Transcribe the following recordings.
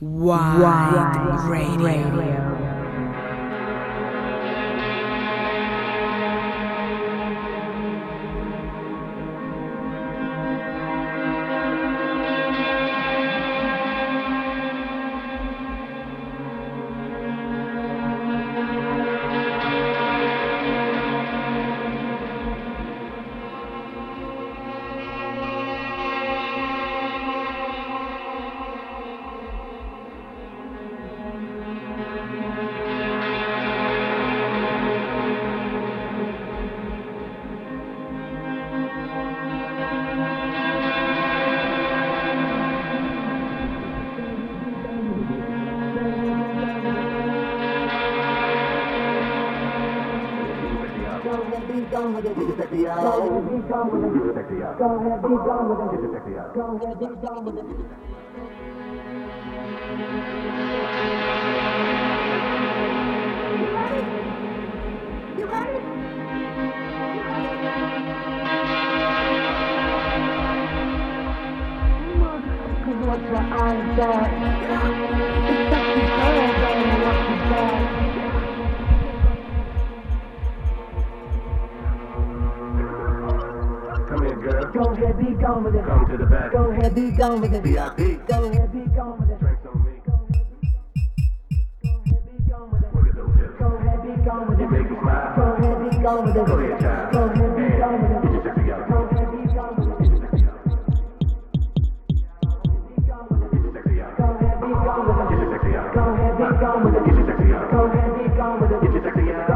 Wide Radio. Go with it. VIP. Go ahead, be gone with it. Drinks on me. Go ahead, be gone with it. Look at those hips. Go ahead, be gone with it. You make me smile. Go ahead, be gone with it. Go ahead, child. Go ahead, be gone with it. Get your shit together. Go ahead, be gone with it. Get your shit together. Go ahead, be gone with it. Get your shit together. Go ahead, be gone with it. Get your shit together. Go ahead, be gone with it. Get your shit together.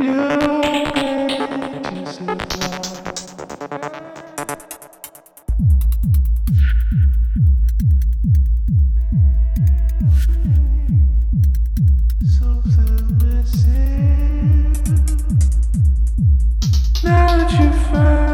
Now that you feel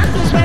Corazón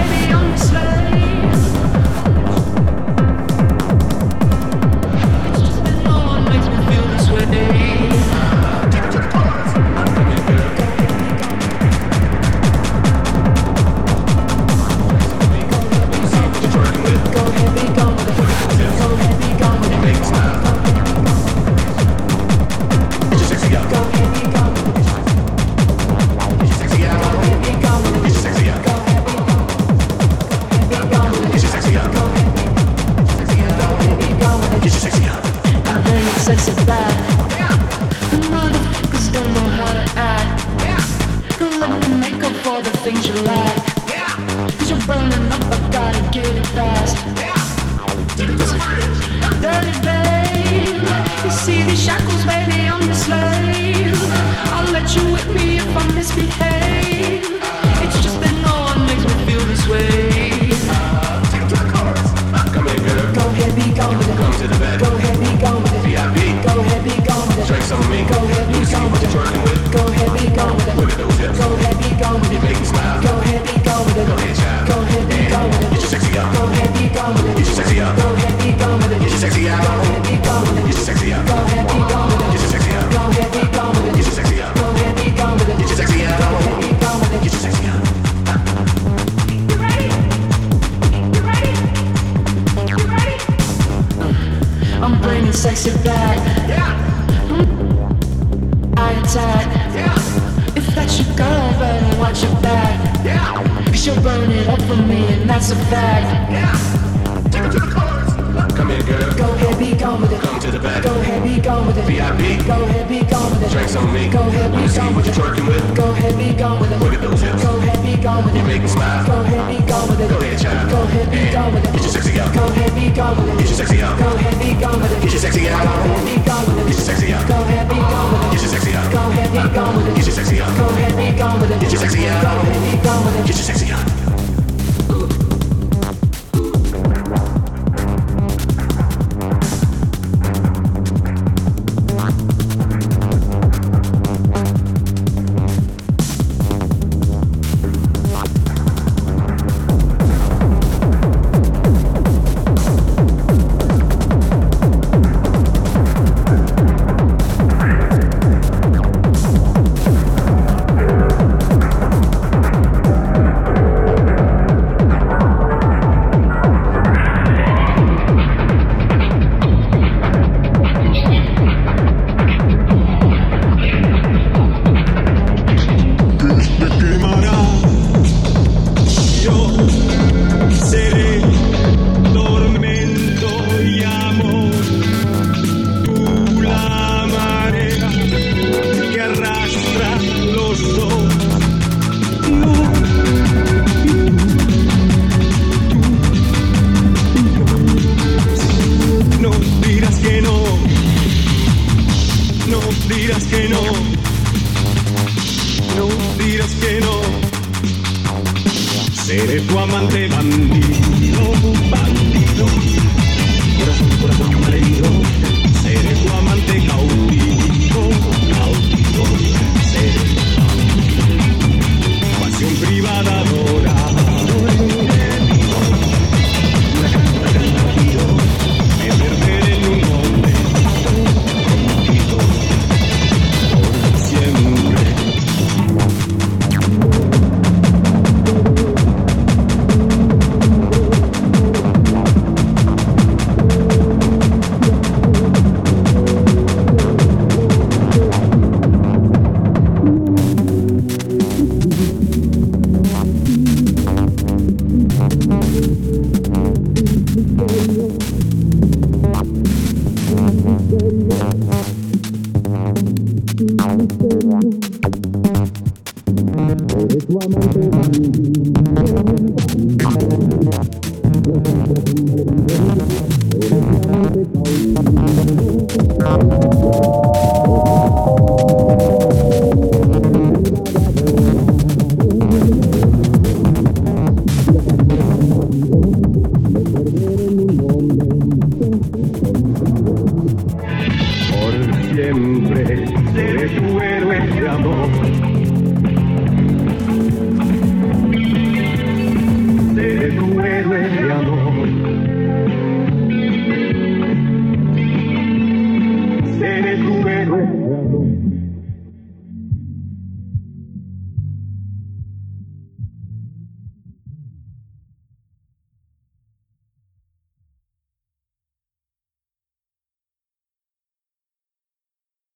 malherido, seré tu amante cautivo, cautivo.